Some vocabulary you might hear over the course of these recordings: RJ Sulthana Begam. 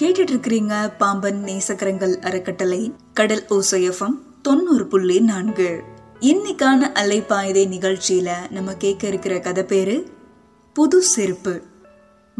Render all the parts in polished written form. கேட்டுட்டு இருக்கிறீங்க பாம்பன் நேசக்கரங்கள் அறக்கட்டளை கடல் ஓசை எஃப்எம் 90.4. இன்னைக்கான அலைப்பாயுதை நிகழ்ச்சியில நம்ம கேட்க இருக்கிற கதை பேரு புது செருப்பு.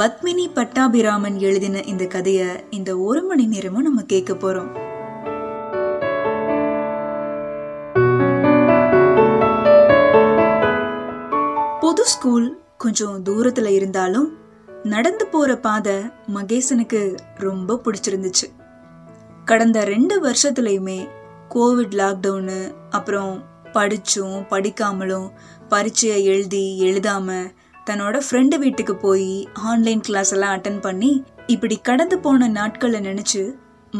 பத்மினி பட்டாபிராமன் எழுதின இந்த கதைய இந்த ஒரு மணி நேரமும் நம்ம கேட்க போறோம். புது ஸ்கூல் கொஞ்சம் தூரத்துல இருந்தாலும் நடந்து போற பாதை மகேசனுக்கு ரொம்ப பிடிச்சிருந்துச்சு. கடந்த 2 வருஷத்துலயுமே கோவிட் லாக்டவுனு, அப்புறம் படிச்சும் படிக்காமலும், பரீட்சையை எழுதி எழுதாம, தன்னோட ஃப்ரெண்டு வீட்டுக்கு போய் ஆன்லைன் கிளாஸ் எல்லாம் அட்டன் பண்ணி இப்படி கடந்து போன நாட்களை நினைச்சு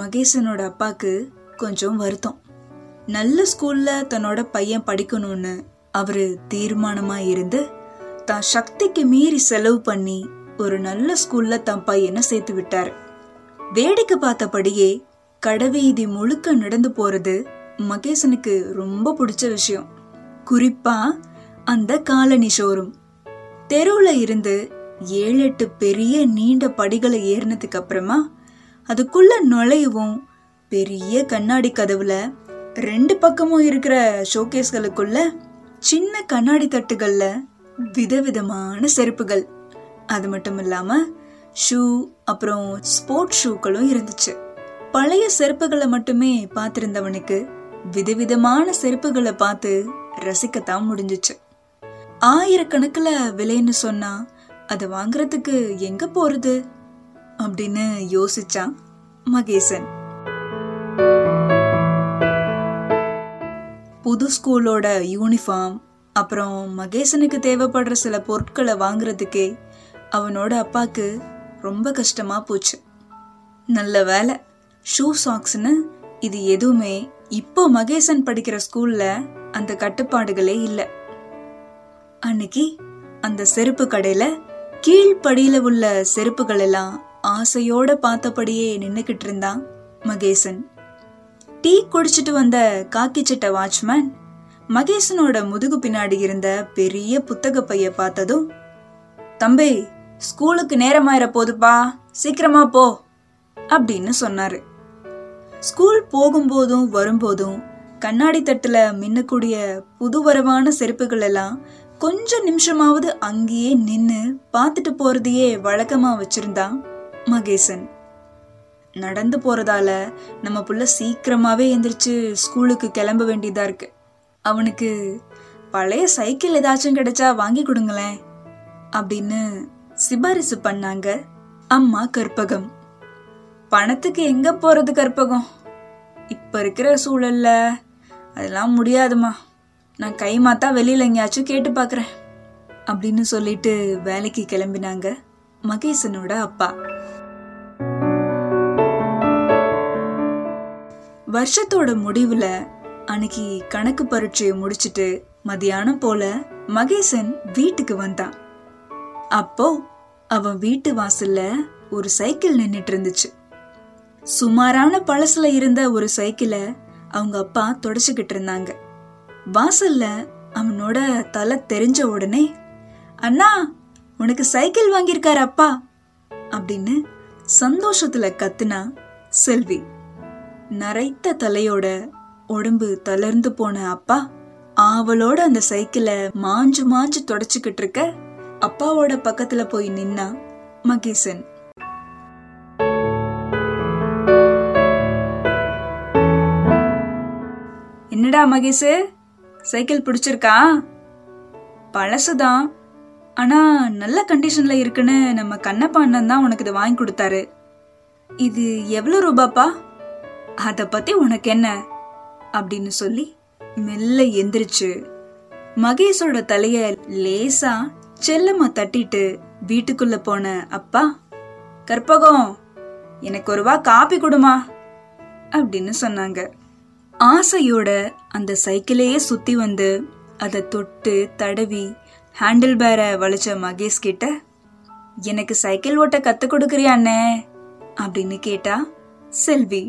மகேசனோட அப்பாக்கு கொஞ்சம் வருத்தம். நல்ல ஸ்கூல்ல தன்னோட பையன் படிக்கணும்னு அவரு தீர்மானமா இருந்து தான் சக்திக்கு மீறி செலவு பண்ணி ஒரு நல்ல ஸ்கூல்ல தன் பையனை சேர்த்து விட்டாரு. வேடிக்கை பார்த்தபடியே கடவீதி முழுக்க நடந்து போறது மகேசனுக்கு ரொம்ப பிடிச்ச விஷயம். குறிப்பா அந்த காலனி ஷோரூம் தெருவுல இருந்து 7-8 பெரிய நீண்ட படிகளை ஏறினதுக்கு அப்புறமா அதுக்குள்ள நுழையவும் பெரிய கண்ணாடி கதவுல 2 பக்கமும் இருக்கிற ஷோகேஸ்களுக்குள்ள சின்ன கண்ணாடி தட்டுகள்ல விதவிதமான செருப்புகள், அது மட்டும் இல்லாம ஷூ, அப்புறம் ஸ்போர்ட்ஸ் ஷூக்களும் இருந்துச்சு. பழைய செருப்புகளை மட்டுமே பார்த்திருந்தவனுக்கு விதவிதமான செருப்புகளை பார்த்து ரசிக்கத்தான் முடிஞ்சிச்சு. ஆயிரக்கணக்கில் விலைன்னு சொன்னா அதை வாங்குறதுக்கு எங்க போறது அப்படின்னு யோசிச்சான் மகேசன். புது ஸ்கூலோட யூனிஃபார்ம், அப்புறம் மகேசனுக்கு தேவைப்படுற சில பொருட்களை வாங்குறதுக்கே அவனோட அப்பாவுக்கு ரொம்ப கஷ்டமா போச்சு. நல்ல வேலை ஷூ, சாக்ஸ்னு இது எதுவுமே இப்போ மகேசன் படிக்கிற ஸ்கூல்ல அந்த கட்டுப்பாடுகளே இல்லை. அன்னைக்கு அந்த செருப்பு கடையில கீழ்படியில உள்ள செருப்புகள் எல்லாம் ஆசையோட பார்த்தபடியே நின்னுக்கிட்டு இருந்தான் மகேசன். டீ குடிச்சிட்டு வந்த காக்கி சட்டை வாட்ச்மேன் மகேசனோட முதுகு பின்னாடி இருந்த பெரிய புத்தக பைய பார்த்ததும், தம்பி ஸ்கூலுக்கு நேரமாயிர போதுப்பா, சீக்கிரமா போ அப்படின்னு சொன்னாரு. ஸ்கூல் போகும்போதும் வரும்போதும் கண்ணாடி தட்டுல மின்னக்கூடிய புதுவரவான செருப்புகள் எல்லாம் கொஞ்சம் நிமிஷமாவது அங்கேயே நின்னு பார்த்துட்டு போறதையே வழக்கமா வச்சிருந்தான் மகேசன். நடந்து போறதால நம்ம புள்ள சீக்கிரமாவே எந்திரிச்சு ஸ்கூலுக்கு கிளம்ப வேண்டியதா இருக்கு. அவனுக்கு பழைய சைக்கிள் ஏதாச்சும் கிடைச்சா வாங்கி கொடுங்களேன் அப்படின்னு சிபாரிசு பண்ணாங்க அம்மா கற்பகம். பணத்துக்கு எங்க போறது கற்பகம், இப்ப இருக்கிற சூழல்ல அதெல்லாம் முடியாதுமா, நான் கைமாத்தா வெளியில எங்கேயாச்சும் கேட்டு பாக்குறேன் அப்படின்னு சொல்லிட்டு வேலைக்கு கிளம்பினாங்க மகேசனோட அப்பா. வருஷத்தோட முடிவுல அன்னைக்கு கணக்கு பரீட்சையை முடிச்சுட்டு மதியானம் போல மகேசன் வீட்டுக்கு வந்தான். அப்போ அவன் வீட்டு வாசல்ல ஒரு சைக்கிள் நின்னுட்டு இருந்துச்சு. சுமாரான பழசுல இருந்த ஒரு சைக்கிளை அவங்க அப்பா தொடச்சுக்கிட்டு இருந்தாங்க. வாசல்ல அவனோட தலை தெரிஞ்ச உடனே, அண்ணா உனக்கு சைக்கிள் வாங்கியிருக்காரு அப்பா அப்படின்னு சந்தோஷத்துல கத்துனா செல்வி. நரைத்த தலையோட உடம்பு தளர்ந்து போன அப்பா ஆவலோட அந்த சைக்கிளை மாஞ்சு மாஞ்சு தொடச்சுக்கிட்டு இருக்க அப்பாவோட பக்கத்துல போய் நின்னா மகேசன். என்னடா மகேஷ், சைக்கிள் பிடிச்சிருக்கா? பழசுதான், ஆனா நல்ல கண்டிஷன்ல இருக்குன்னு நம்ம கண்ணப்பா அண்ணன் தான் உனக்கு இது வாங்கி கொடுத்தாரு. இது எவ்வளவு ரூபாப்பா? அத பத்தி உனக்கு என்ன அப்படின்னு சொல்லி மெல்ல எந்திரிச்சு மகேஷோட தலைய லேசா செல்லமா தட்டிட்டு வீட்டுக்குள்ள போன அப்பா, கற்பகம் எனக்கு ஒருவா காபி கொடுமா அப்படின்னு சொன்னாங்க. ஆசையோட அந்த சைக்கிளையே சுத்தி வந்து அதை தொட்டு தடவி ஹேண்டில் பேரை வளைச்ச மகேஷ் கிட்ட, எனக்கு சைக்கிள் ஓட்ட கத்து கொடுக்குறியா அண்ணே அப்படின்னு கேட்டா செல்வி.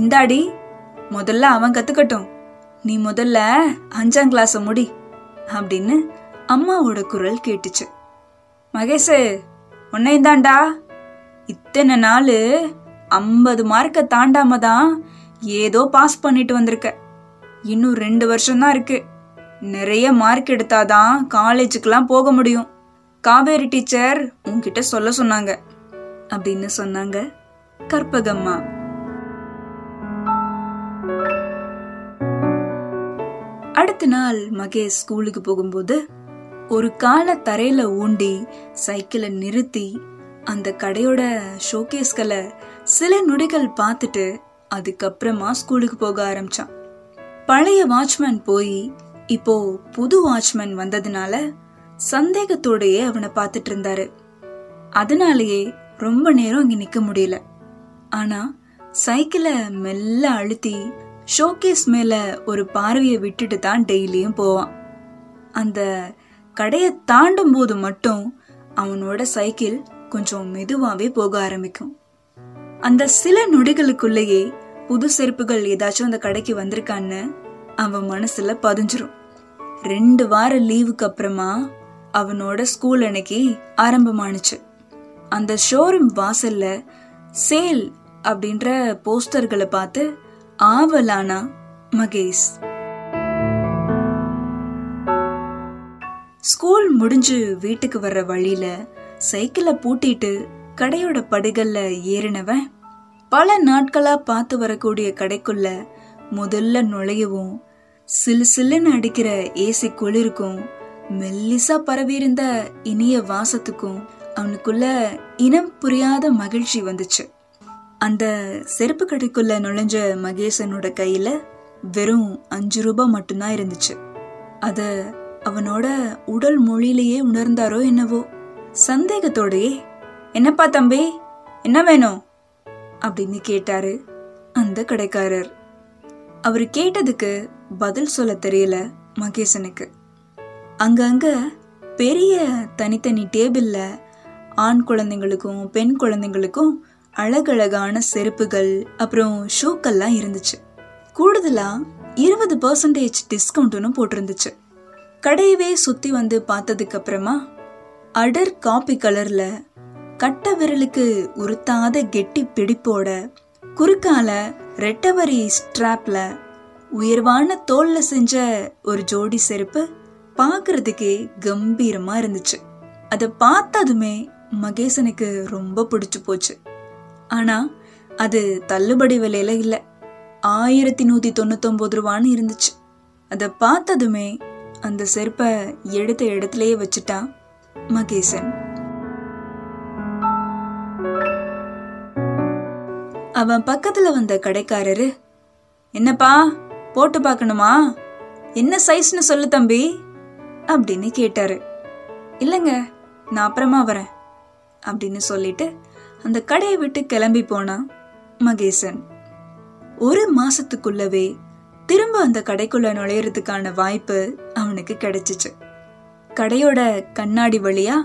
இந்தாடி, முதல்ல அவன் கத்துக்கட்டும், நீ முதல்ல 5ஆம் கிளாஸ் முடி அப்படின்னு அம்மாவோட குரல் கேட்டுச்சு. மகேஷ் உன்னைந்தாண்டா இத்தனை நாள் 50 மார்க்கை தாண்டாம தான் ஏதோ பாஸ் பண்ணிட்டு வந்திருக்க. இன்னும் 2 வருஷம்தான் இருக்கு. நிறைய மார்க் எடுத்தாதான் காலேஜுக்கெல்லாம் போக முடியும். காவேரி டீச்சர் உன்கிட்ட சொல்ல சொன்னாங்க அப்படின்னு சொன்னாங்க கற்பகம்மா. அடுத்த நாள் மகேஷ் ஸ்கூலுக்கு போகும்போது ஒரு காலை தரையில ஊண்டி சைக்கிளை நிறுத்தி அந்த கடையோட ஷோகேஸ்களை சில நொடிகள் பார்த்துட்டு அதுக்கப்புறமா ஸ்கூலுக்கு போக ஆரம்பிச்சான். பழைய வாட்ச்மேன் போய் இப்போ புது வாட்ச்மேன் வந்ததுனால சந்தேகத்தோடையே அவனை பார்த்துட்டு இருந்தாரு. அதனாலேயே ரொம்ப நேரம் இங்க நிக்க முடியல. ஆனா சைக்கிளை மெல்ல அழுத்தி ஷோகேஸ் மேல ஒரு பார்வையை விட்டுட்டு தான் டெய்லியும் போவான். அந்த கடையை தாண்டும் போது மட்டும் அவனோட சைக்கிள் கொஞ்சம் மெதுவாவே போக ஆரம்பிக்கும். அந்த சில நொடிகளுக்குள்ளேயே புது செருப்புகள் ஏதாச்சும் அந்த கடைக்கு வந்திருக்கான்னு அவன் மனசுல பதிஞ்சிரும். 2 வார லீவுக்கு அப்புறமா அவனோட ஸ்கூல் அன்னைக்கு ஆரம்பமானுச்சு. அந்த ஷோரூம் வாசல்ல சேல் அப்படின்ற போஸ்டர்களை பார்த்து ஆவலானா மகேஷ். ஸ்கூல் முடிஞ்சு வீட்டுக்கு வர்ற வழியில சைக்கிளை பூட்டிட்டு கடையோட படிகள்ல ஏறினவன் பல நாட்களா பார்த்து வரக்கூடிய கடைக்குள்ள முதல்ல நுழையவும் சிலு சிலுன்னு அடிக்கிற ஏசி குளிருக்கும் மெல்லிசா பரவியிருந்த இனிய வாசத்துக்கும் அவனுக்குள்ள இனம் புரியாத மகிழ்ச்சி வந்துச்சு. அந்த செருப்பு கடைக்குள்ள நுழைஞ்ச மகேசனோட கையில வெறும் 5 ரூபாய் மட்டும்தான் இருந்துச்சு. அத அவனோட உடல் மொழியிலேயே உணர்ந்தாரோ என்னவோ. சந்தேகத்தோடையே என்னப்பா தம்பி என்ன வேணும் அப்படின்னு கேட்டாரு அந்த கடைக்காரர். அவரு கேட்டதுக்கு பதில் சொல்ல தெரியல மகேசனுக்கு. அங்கங்க பெரிய தனித்தனி டேபிள்ல ஆண் குழந்தைங்களுக்கும் பெண் குழந்தைங்களுக்கும் அழகழகான செருப்புகள் அப்புறம் ஷூக்கள்லாம் இருந்துச்சு. கூடுதலா 20% டிஸ்கவுண்ட்னு போட்டிருந்துச்சு. கடையவே சுத்தி வந்து பார்த்ததுக்கு அப்புறமா அடர் காப்பி கலர்ல கட்ட விரலுக்கு உறுத்தாத கெட்டி பிடிப்போட குறுக்கால ரெட்டவரி ஸ்ட்ராப்ல உயர்வான தோல்ல செஞ்ச ஒரு ஜோடி செருப்பு பார்க்கறதுக்கே கம்பீரமா இருந்துச்சு. அதை பார்த்ததுமே மகேசனுக்கு ரொம்ப பிடிச்சு போச்சு. ஆனா அது தள்ளுபடி விலையில இல்லை, 1199 ரூபான்னு இருந்துச்சு. அதை பார்த்ததுமே அந்த செருப்பை எடுத்த இடத்துலயே வச்சுட்டான் மகேசன். அவன் பக்கத்துல வந்த கடைக்காரரு, என்னப்பா போட்டு பார்க்கணுமா, என்ன சைஸ்னு சொல்லு தம்பி அப்படின்னு கேட்டாரு. இல்லைங்க நான் அப்புறமா வரேன் அப்படின்னு சொல்லிட்டு அந்த கடையை விட்டு கிளம்பி போனான் மகேசன். 1 மாசத்துக்குள்ளவே திரும்ப அந்த கடைக்குள்ள நுழையறதுக்கான வாய்ப்பு அவனுக்கு கிடைச்சிச்சு. கடையோட கண்ணாடி வழியா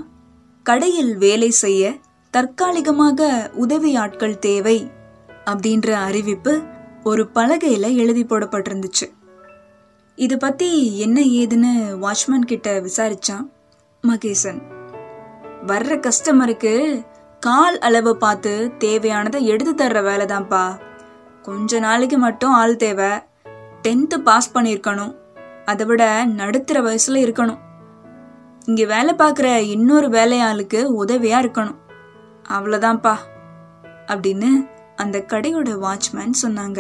கடையில் வேலை செய்ய தற்காலிகமாக உதவி ஆட்கள் தேவை அப்படின்ற அறிவிப்பு ஒரு பலகையில எழுதி போடப்பட்டிருந்துச்சு. இத பத்தி என்ன ஏதுன்னு வாட்ச்மேன் கிட்ட விசாரிச்சான் மகேசன். வர்ற கஸ்டமருக்கு கால் அளவை பார்த்து தேவையானதை எடுத்து தர்ற வேலை தான்ப்பா, கொஞ்ச நாளைக்கு மட்டும் ஆள் தேவை, 10th பாஸ் பண்ணியிருக்கணும், அதை விட நடுத்தர வயசுல இருக்கணும், இங்க வேலை பார்க்குற இன்னொரு வேலையாளுக்கு உதவியா இருக்கணும், அவ்வளோதான்ப்பா அப்படின்னு அந்த கடையோட வாட்ச்மேன் சொன்னாங்க.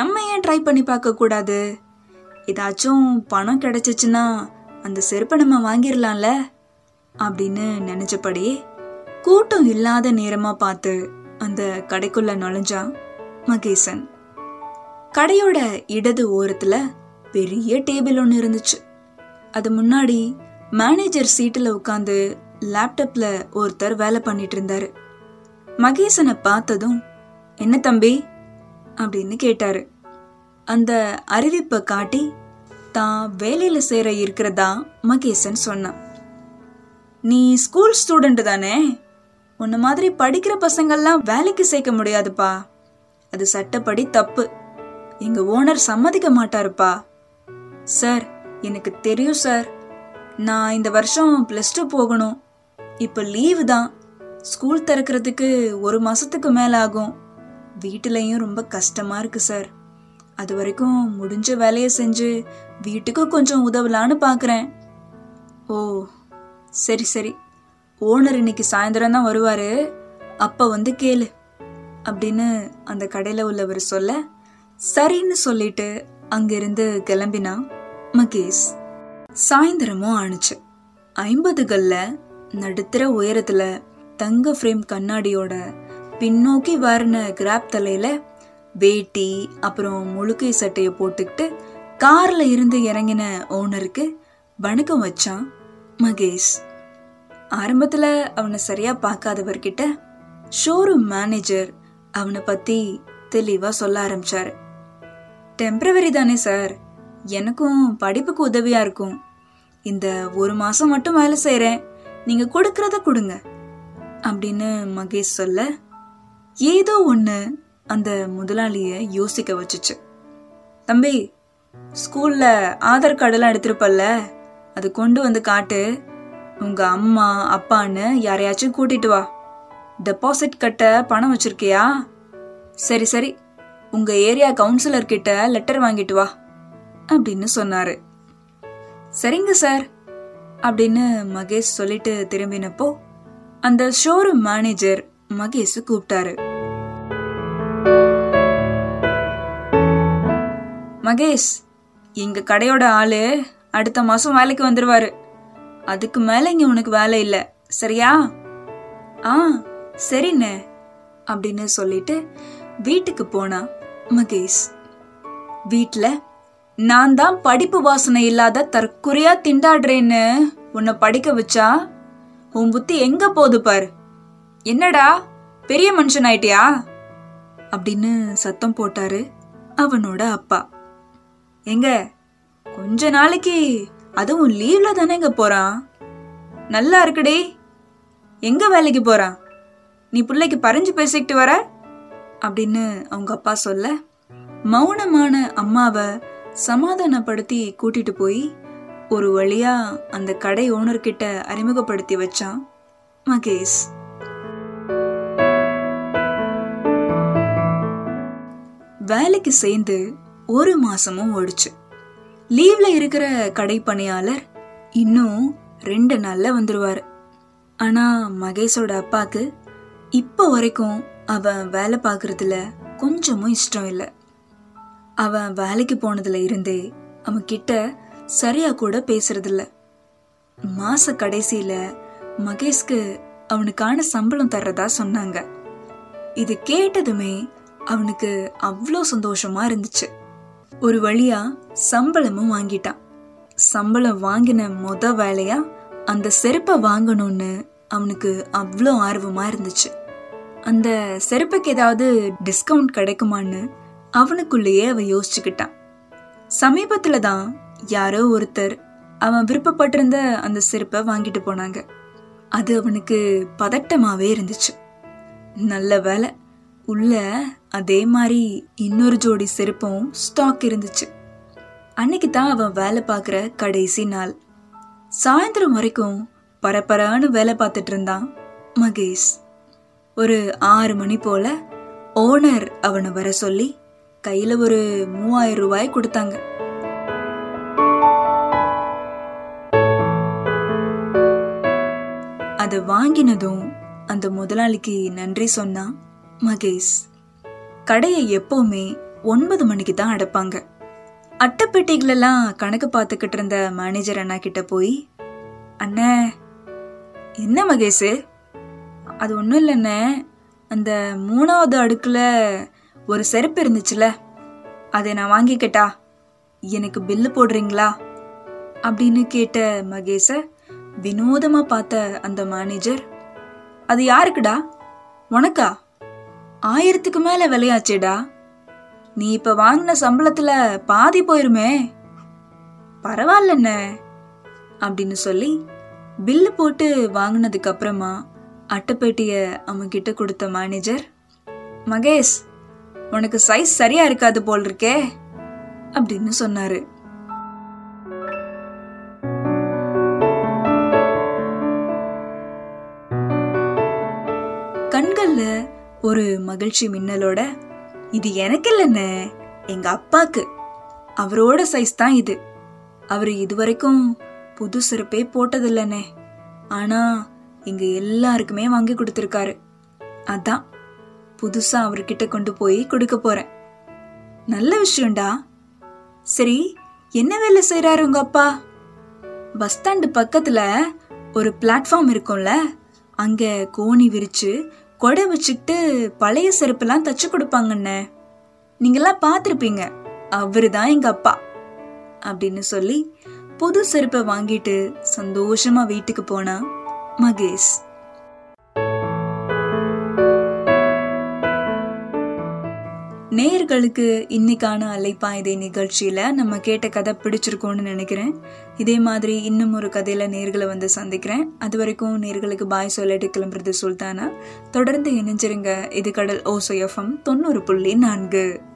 நம்ம ஏன் ட்ரை பண்ணி பார்க்க கூடாது? ஏதாச்சும் பணம் கிடைச்சிச்சுன்னா அந்த செருப்பை நம்ம வாங்கிடலாம்ல அப்படின்னு நினைச்சபடியே கூட்டம் இல்லாத நேரமா பார்த்து அந்த கடைக்குள்ள நுழைஞ்சான் மகேசன். கடையோட இடது ஓரத்துல பெரிய டேபிள் ஒன்று இருந்துச்சு. அது முன்னாடி மேனேஜர் சீட்டில் உட்காந்து லேப்டாப்ல ஒருத்தர் வேலை பண்ணிட்டு இருந்தாரு. மகேசனை பார்த்ததும் என்ன தம்பி அப்படின்னு கேட்டாரு. அந்த அறிவிப்பை காட்டி தான் வேலையில சேர இருக்கிறதா மகேசன் சொன்னான். நீ ஸ்கூல் ஸ்டூடெண்ட் தானே, உன்ன மாதிரி படிக்கிற பசங்கள்லாம் வேலைக்கு சேர்க்க முடியாதுப்பா, அது சட்டப்படி தப்பு, எங்க ஓனர் சம்மதிக்க மாட்டாருப்பா. சார் எனக்கு தெரியும் சார், நான் இந்த வருஷம் ப்ளஸ் டூ போகணும். இப்போ லீவு தான். ஸ்கூல் திறக்கிறதுக்கு ஒரு மாதத்துக்கு மேலே ஆகும். வீட்டிலையும் ரொம்ப கஷ்டமாக இருக்குது சார். அது வரைக்கும் முடிஞ்ச வேலையை செஞ்சு வீட்டுக்கு கொஞ்சம் உதவலான்னு பார்க்குறேன். ஓ சரி சரி, ஓனர் இன்னைக்கு சாயந்தரம் தான் வருவார், அப்போ வந்து கேளு அப்படின்னு அந்த கடையில் உள்ளவர் சொல்ல சரின்னு சொல்லிட்டு அங்கிருந்து கிளம்பினா மகேஷ். சாயந்தரமும் ஆணுச்சு. 50களில் நடுத்தர உயரத்தில் தங்க ஃப்ரேம் கண்ணாடியோட பின்னோக்கி வாரின கிராப் தலையில் வேட்டி அப்புறம் முழுக்கை சட்டையை போட்டுக்கிட்டு காரில் இருந்து இறங்கின ஓனருக்கு வணக்கம் வச்சான் மகேஷ். ஆரம்பத்தில் அவனை சரியாக பார்க்காதவர்கிட்ட ஷோரூம் மேனேஜர் அவனை பற்றி தெளிவாக சொல்ல ஆரம்பித்தார். டெம்ப்ரவரி தானே சார், எனக்கும் படிப்புக்கு உதவியாக இருக்கும். இந்த ஒரு மாதம் மட்டும் வேலை செய்கிறேன், நீங்கள் கொடுக்கறத கொடுங்க அப்படின்னு மகேஷ் சொல்ல ஏதோ ஒன்று அந்த முதலாளியை யோசிக்க வச்சுச்சு. தம்பி, ஸ்கூலில் ஆதார் கார்டெல்லாம் எடுத்துருப்பல்ல, அது கொண்டு வந்து காட்டு. உங்கள் அம்மா அப்பான்னு யாரையாச்சும் கூட்டிகிட்டு வா. டெபாசிட் கட்ட பணம் வச்சுருக்கியா? சரி சரி, உங்கள் ஏரியா கவுன்சிலர்கிட்ட லெட்டர் வாங்கிட்டு வா அப்படின்னு சொன்னார். சரிங்க சார் அப்படின்னு மகேஷ் சொல்லிட்டு திரும்பினப்போ அந்த ஷோரூம் மேனேஜர் மகேஷ் கூப்பிட்டாரு. மகேஷ், எங்கள் கடையோட ஆளு அடுத்த மாதம் வேலைக்கு வந்துடுவார். அதுக்கு மேலே இங்கே உனக்கு வேலை இல்லை, சரியா? ஆ சரிண்ணே அப்படின்னு சொல்லிட்டு வீட்டுக்கு போனா மகேஷ். வீட்டில் நான் தான் படிப்பு வாசனை இல்லாத தற்குறையா திண்டாடுறேன்னு உன்னை படிக்க வச்சா உன் புத்தி எங்க போகுது பாரு. என்னடா பெரிய மனுஷன் ஆயிட்டியா அப்படின்னு சத்தம் போட்டாரு அவனோட அப்பா. எங்க கொஞ்ச நாளைக்கு அதுவும் லீவ்ல தானே எங்க போறான். நல்லா இருக்குடி, எங்க வேலைக்கு போறான்? நீ பிள்ளைக்கு பறிஞ்சு பேசிக்கிட்டு வர அப்படின்னு அவங்க அப்பா சொல்ல மௌனமான அம்மாவை சமாதானப்படுத்தி கூட்டிட்டு போய் ஒரு வழியா அந்த கடை ஓனர்கிட்ட அறிமுகப்படுத்தி வச்சான் மகேஷ். வேலைக்கு சேர்ந்து ஒரு மாசமும் ஓடிச்சு. லீவ்ல இருக்கிற கடை பணியாளர் இன்னும் 2 நாள்ல வந்துருவாரு. ஆனா மகேஷோட அப்பாக்கு இப்ப வரைக்கும் அவன் வேலை பார்க்குறதுல கொஞ்சமும் இஷ்டம் இல்லை. அவன் வேலைக்கு போனதுல இருந்தே அவன்கிட்ட சரியாக கூட பேசுறதில்ல. மாத கடைசியில் மகேஷ்க்கு அவனுக்கான சம்பளம் தர்றதா சொன்னாங்க. இது கேட்டதுமே அவனுக்கு அவ்வளோ சந்தோஷமாக இருந்துச்சு. ஒரு வழியாக சம்பளமும் வாங்கிட்டான். சம்பளம் வாங்கின மொதல் வேலையாக அந்த செருப்பை வாங்கணும்னு அவனுக்கு அவ்வளோ ஆர்வமாக இருந்துச்சு. அந்த செருப்புக்கு ஏதாவது டிஸ்கவுண்ட் கிடைக்குமான்னு அவனுக்குள்ளேயே அவன் யோசிச்சுக்கிட்டான். சமீபத்தில் தான் யாரோ ஒருத்தர் அவன் விருப்பப்பட்டிருந்த அந்த செருப்பை வாங்கிட்டு போனாங்க. அது அவனுக்கு பதட்டமாகவே இருந்துச்சு. நல்ல வேலை, உள்ள அதே மாதிரி இன்னொரு ஜோடி செருப்பும் ஸ்டாக் இருந்துச்சு. அன்னைக்கு தான் அவன் வேலை பார்க்குற கடைசி நாள். சாயந்தரம் வரைக்கும் பரபரன்னு வேலை பார்த்துட்டு இருந்தான் மகேஷ். ஒரு 6 மணி போல ஓனர் அவனை வர சொல்லி கையில் ஒரு 3000 ரூபாய் கொடுத்தாங்க. அதை வாங்கினதும் அந்த முதலாளிக்கு நன்றி சொன்னான் மகேஷ். கடையை எப்பவுமே 9 மணிக்கு தான் அடைப்பாங்க. அட்டைப்பெட்டிகளெல்லாம் கணக்கு பார்த்துக்கிட்டு இருந்த மேனேஜர் அண்ணா கிட்ட போய், அண்ணே என்ன மகேஷு? அது ஒன்றும் இல்லைண்ணே, அந்த 3வது அடுக்கில் ஒரு செருப்பு இருந்துச்சுல, அதை நான் வாங்கிக்கிட்டா, எனக்கு பில்லு போடுறீங்களா அப்படின்னு கேட்ட மகேஷை வினோதமாக பார்த்த அந்த மேனேஜர், அது யாருக்குடா? உனக்கா? 1000க்கு மேலே விலையாச்சேடா. நீ இப்போ வாங்கின சம்பளத்தில் பாதி போயிருமே. பரவாயில்லண்ணே அப்படின்னு சொல்லி பில்லு போட்டு வாங்கினதுக்கப்புறமா அட்டைப்பேட்டியை அவன்கிட்ட கொடுத்த மேனேஜர், மகேஷ் உனக்கு சைஸ் சரியா இருக்காது போல் இருக்கே அப்படின்னு சொன்னாரு. ஒரு மகிழ்ச்சி மின்னலோட, இது எனக்கு இல்லைன்னு எங்க அப்பாக்கு, அவரோட சைஸ் தான் இது, அவரு இதுவரைக்கும் புது செருப்பே போட்டதில்லைன்னு, ஆனா எங்க எல்லாருக்குமே வாங்கி கொடுத்துருக்காரு, அதான் புதுசா அவர்கிட்ட கொண்டு போய் கொடுக்க போறேன். நல்ல விஷயம்டா. சரி, என்ன வேலை செய்யறாரு உங்க அப்பா? பஸ் ஸ்டாண்டு பக்கத்துல ஒரு பிளாட்ஃபார்ம் இருக்கும்ல, அங்க கோணி விரிச்சு கொடை வச்சுக்கிட்டு பழைய செருப்புலாம் தச்சு கொடுப்பாங்கன்னு நீங்கெல்லாம் பார்த்துருப்பீங்க. அவரு தான் எங்க அப்பா அப்படின்னு சொல்லி புது செருப்பை வாங்கிட்டு சந்தோஷமா வீட்டுக்கு போனா மகேஷ். நேயர்களுக்கு இன்னைக்கான அலைப்பாயுதை நிகழ்ச்சியில் நம்ம கேட்ட கதை பிடிச்சிருக்கோன்னு நினைக்கிறேன். இதே மாதிரி இன்னும் ஒரு கதையில் நேர்களை வந்து சந்திக்கிறேன். அது வரைக்கும் நேர்களுக்கு பாய் சொல்லிட்டு கிளம்புறது சுல்தானா. தொடர்ந்து இணைஞ்சிருங்க. இது கடல் ஓசை FM 90.4.